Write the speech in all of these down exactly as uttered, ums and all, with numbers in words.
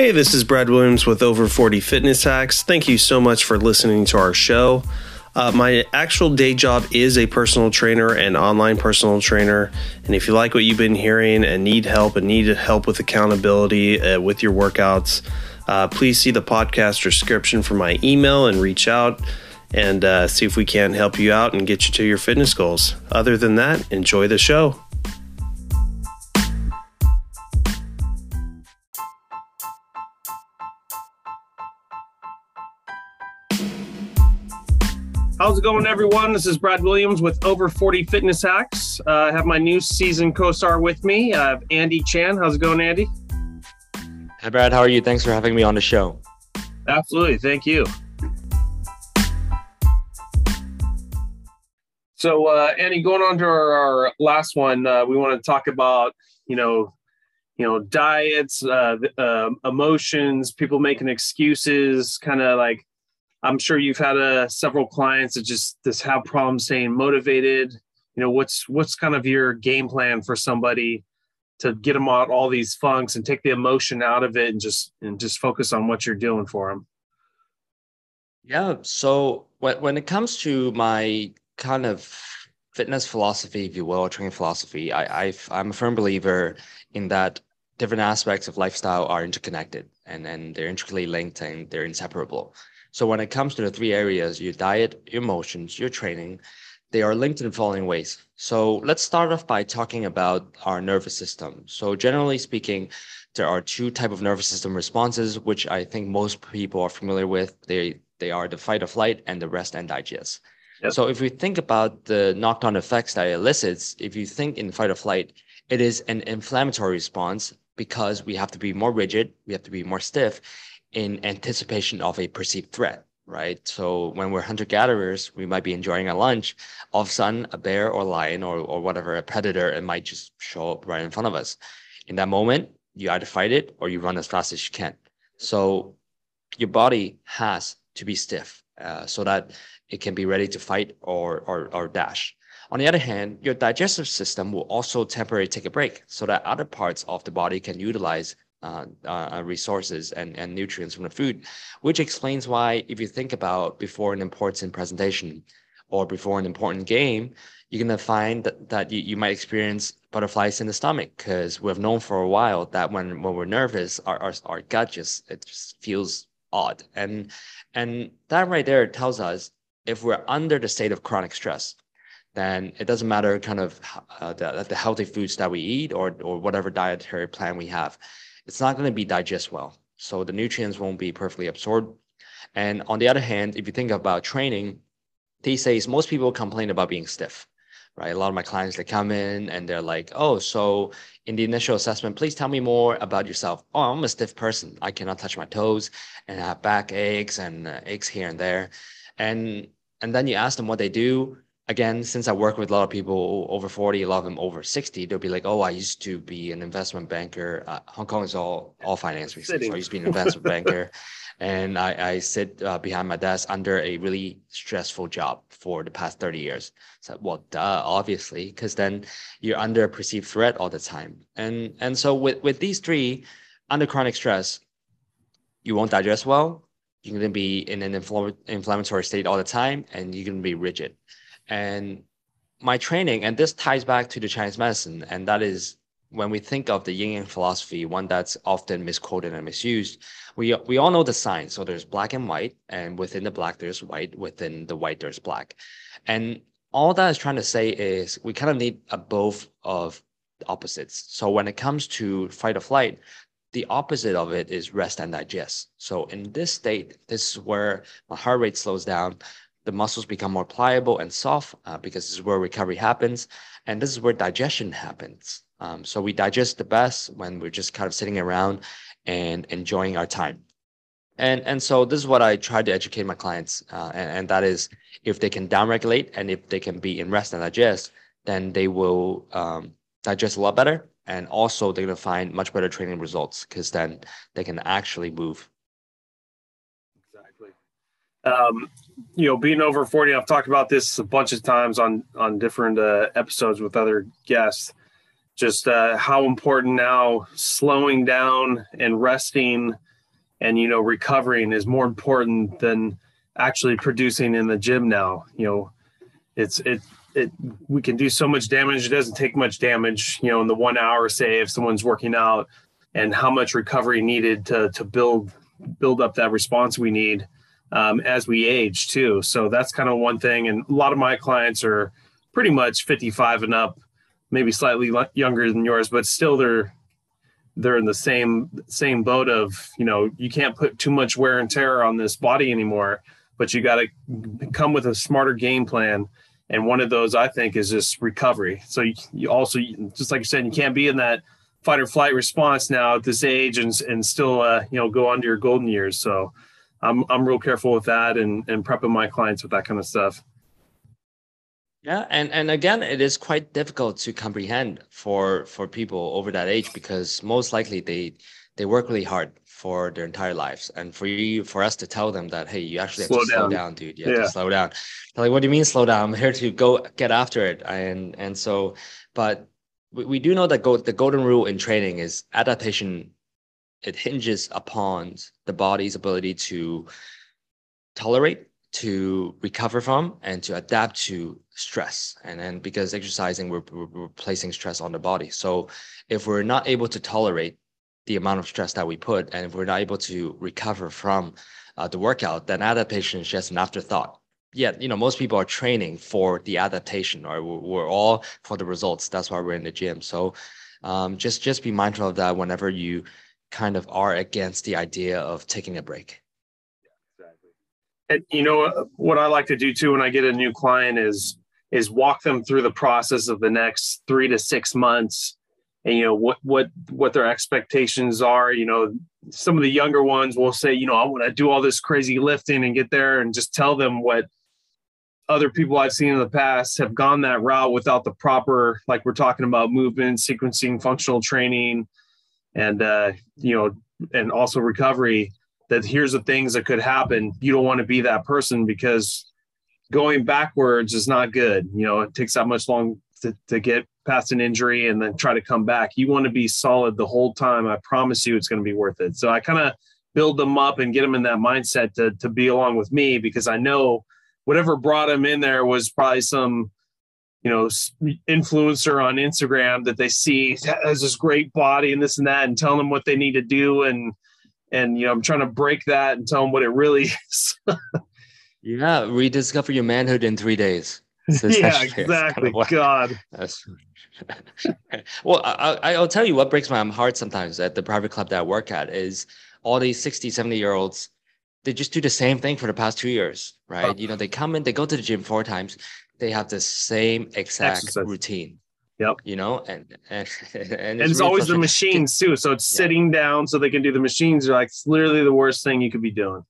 Hey, this is Brad Williams with Over forty Fitness Hacks. Thank you so much for listening to our show. Uh, my actual day job is a personal trainer and online personal trainer. And if you like what you've been hearing and need help and need help with accountability uh, with your workouts, uh, please see the podcast description for my email and reach out and uh, see if we can help you out and get you to your fitness goals. Other than that, enjoy the show. How's it going, everyone? This is Brad Williams with Over forty Fitness Hacks. Uh, I have my new season co-star with me, I have Andy Chan. How's it going, Andy? Hi, Brad. How are you? Thanks for having me on the show. Absolutely. Thank you. So, uh, Andy, going on to our, our last one, uh, we want to talk about, you know, you know, diets, uh, uh, emotions, people making excuses, kind of like, I'm sure you've had uh, several clients that just this have problems staying motivated. You know, what's what's kind of your game plan for somebody to get them out all these funks and take the emotion out of it and just and just focus on what you're doing for them? Yeah. So when when it comes to my kind of fitness philosophy, if you will, or training philosophy, I I've, I'm a firm believer in that different aspects of lifestyle are interconnected and and they're intricately linked and they're inseparable. So when it comes to the three areas, your diet, your emotions, your training, they are linked in the following ways. So let's start off by talking about our nervous system. So generally speaking, there are two types of nervous system responses, which I think most people are familiar with. They they are the fight or flight and the rest and digest. Yep. So if we think about the knock-on effects that it elicits, if you think in fight or flight, it is an inflammatory response because we have to be more rigid, we have to be more stiff, in anticipation of a perceived threat, right? So when we're hunter-gatherers, we might be enjoying our lunch. All of a sudden, a bear or lion or or whatever, a predator, it might just show up right in front of us. In that moment, you either fight it or you run as fast as you can. So your body has to be stiff uh, so that it can be ready to fight or, or, or dash. On the other hand, your digestive system will also temporarily take a break so that other parts of the body can utilize Uh, uh, resources and, and nutrients from the food, which explains why if you think about before an important presentation or before an important game, you're going to find that, that you, you might experience butterflies in the stomach because we've known for a while that when, when we're nervous, our, our, our gut just, it just feels odd. And, and that right there tells us if we're under the state of chronic stress, then it doesn't matter kind of uh, the, the healthy foods that we eat or, or whatever dietary plan we have. It's not going to be digest well. So the nutrients won't be perfectly absorbed. And on the other hand, if you think about training, these days, most people complain about being stiff, right? A lot of my clients, they come in and they're like, oh, so in the initial assessment, please tell me more about yourself. Oh, I'm a stiff person. I cannot touch my toes and I have back aches and uh, aches here and there. And, and then you ask them what they do. Again, since I work with a lot of people over forty, a lot of them over sixty, they'll be like, oh, I used to be an investment banker. Uh, Hong Kong is all, all finance research. So I used to be an investment banker. And I, I sit uh, behind my desk under a really stressful job for the past thirty years. So, well, duh, obviously, because then you're under a perceived threat all the time. And and so with, with these three, under chronic stress, you won't digest well. You're going to be in an infl- inflammatory state all the time, and you're going to be rigid. And my training, and this ties back to the Chinese medicine, and that is when we think of the yin yang philosophy, one that's often misquoted and misused, we we all know the signs. So there's black and white, and within the black, there's white. Within the white, there's black. And all that is trying to say is we kind of need a both of opposites. So when it comes to fight or flight, the opposite of it is rest and digest. So in this state, this is where my heart rate slows down. The muscles become more pliable and soft uh, because this is where recovery happens. And this is where digestion happens. Um, so we digest the best when we're just kind of sitting around and enjoying our time. And and so this is what I try to educate my clients. Uh, and, and that is if they can downregulate and if they can be in rest and digest, then they will um, digest a lot better. And also they're going to find much better training results because then they can actually move. Exactly. Um, you know, being over forty, I've talked about this a bunch of times on, on different uh, episodes with other guests, just uh, how important now slowing down and resting and, you know, recovering is more important than actually producing in the gym now. You know, it's, it, it, we can do so much damage. It doesn't take much damage, you know, in the one hour, say, if someone's working out, and how much recovery needed to, to build, build up that response we need um, as we age too. So that's kind of one thing. And a lot of my clients are pretty much fifty-five and up, maybe slightly younger than yours, but still they're, they're in the same, same boat of, you know, you can't put too much wear and tear on this body anymore, but you got to come with a smarter game plan. And one of those, I think, is just recovery. So you, you also, just like you said, you can't be in that fight or flight response now at this age and, and still, uh, you know, go on to your golden years. So I'm, I'm real careful with that and, and prepping my clients with that kind of stuff. Yeah. And, and again, it is quite difficult to comprehend for, for people over that age, because most likely they, they work really hard for their entire lives. And for you, for us to tell them that, hey, you actually have slow to down. slow down, dude. You have yeah. to slow down. They're like, what do you mean slow down? I'm here to go get after it. And, and so, but we, we do know that go, the golden rule in training is adaptation. It hinges upon the body's ability to tolerate, to recover from, and to adapt to stress. And then because exercising, we're, we're placing stress on the body. So if we're not able to tolerate the amount of stress that we put, and if we're not able to recover from uh, the workout, then adaptation is just an afterthought. Yet, you know, most people are training for the adaptation, or we're all for the results. That's why we're in the gym. So um, just, just be mindful of that whenever you kind of are against the idea of taking a break. And you know, what I like to do too, when I get a new client is, is walk them through the process of the next three to six months and, you know, what, what, what their expectations are. You know, some of the younger ones will say, you know, I want to do all this crazy lifting and get there, and just tell them what other people I've seen in the past have gone that route without the proper, like we're talking about, movement, sequencing, functional training, and, uh, you know, and also recovery. That here's the things that could happen. You don't want to be that person, because going backwards is not good. You know, it takes that much long to, to get past an injury and then try to come back. You want to be solid the whole time. I promise you it's going to be worth it. So I kind of build them up and get them in that mindset to, to be along with me, because I know whatever brought them in there was probably some, you know, influencer on Instagram that they see has this great body and this and that, and telling them what they need to do. And, And, you know, I'm trying to break that and tell them what it really is. Yeah. Rediscover your manhood in three days. So yeah, exactly. Kind of God. That's, well, I, I'll tell you what breaks my heart sometimes at the private club that I work at is all these sixty, seventy year olds. They just do the same thing for the past two years, right? Oh. You know, they come in, they go to the gym four times. They have the same exact exercise routine. Yep. You know, and and, and it's, and it's really always the machines too. So it's yeah. sitting down so they can do the machines. You're like, it's literally the worst thing you could be doing.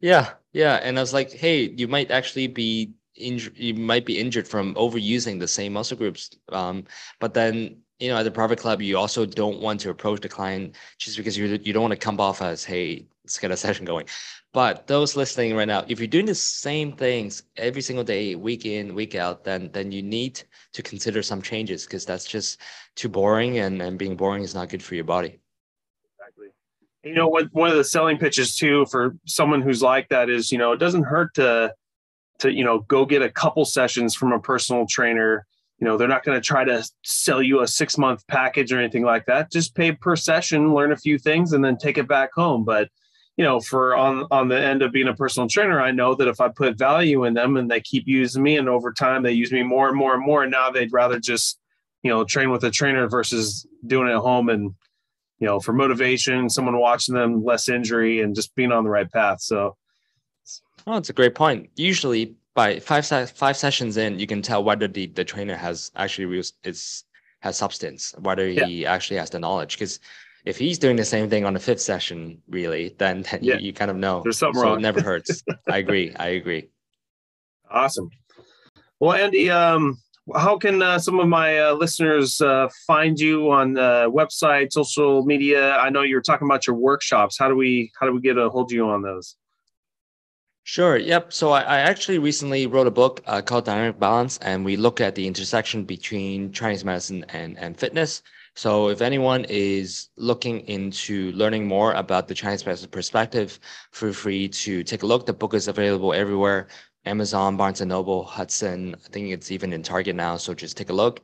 Yeah. Yeah. And I was like, hey, you might actually be injured. You might be injured from overusing the same muscle groups. Um, but then, you know, at the private club, you also don't want to approach the client just because you, you don't want to come off as, hey, let's get a session going. But those listening right now, if you're doing the same things every single day, week in, week out, then then you need to consider some changes, because that's just too boring, and, and being boring is not good for your body. Exactly. You know, what, one of the selling pitches too for someone who's like that is, you know, it doesn't hurt to, to you know, go get a couple sessions from a personal trainer. You know, they're not going to try to sell you a six-month package or anything like that. Just pay per session, learn a few things, and then take it back home. But you know, for on, on the end of being a personal trainer, I know that if I put value in them and they keep using me, and over time they use me more and more and more. And now they'd rather just, you know, train with a trainer versus doing it at home, and, you know, for motivation, someone watching them, less injury, and just being on the right path. So. Oh, that's a great point. Usually by five, five sessions in, you can tell whether the, the trainer has actually it's has substance, whether yeah. he actually has the knowledge, because if he's doing the same thing on the fifth session, really, then, then yeah. you, you kind of know. There's something so wrong. It never hurts. I agree. I agree. Awesome. Well, Andy, um, how can uh, some of my uh, listeners uh, find you on the website, social media? I know you were talking about your workshops. How do we how do we get a hold of you on those? Sure. Yep. So I, I actually recently wrote a book uh, called Dynamic Balance, and we look at the intersection between Chinese medicine and, and fitness. So if anyone is looking into learning more about the Chinese perspective, feel free to take a look. The book is available everywhere: Amazon, Barnes and Noble, Hudson. I think it's even in Target now, so just take a look.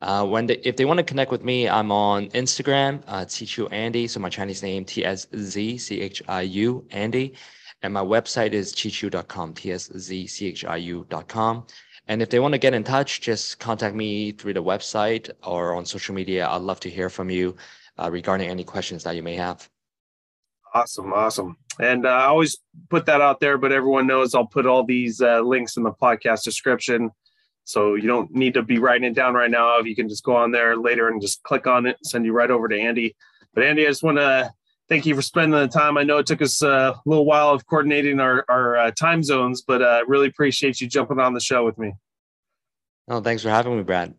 Uh, when they, if they want to connect with me, I'm on Instagram, uh, Chichu Andy. So my Chinese name, T S Z C H I U Andy. And my website is chichu dot com, T S Z C H I U dot com. And if they want to get in touch, just contact me through the website or on social media. I'd love to hear from you uh, regarding any questions that you may have. Awesome. Awesome. And uh, I always put that out there, but everyone knows I'll put all these uh, links in the podcast description. So you don't need to be writing it down right now. If you can just go on there later and just click on it, send you right over to Andy. But Andy, I just want to thank you for spending the time. I know it took us a little while of coordinating our, our uh, time zones, but I uh, really appreciate you jumping on the show with me. Oh, thanks for having me, Brad.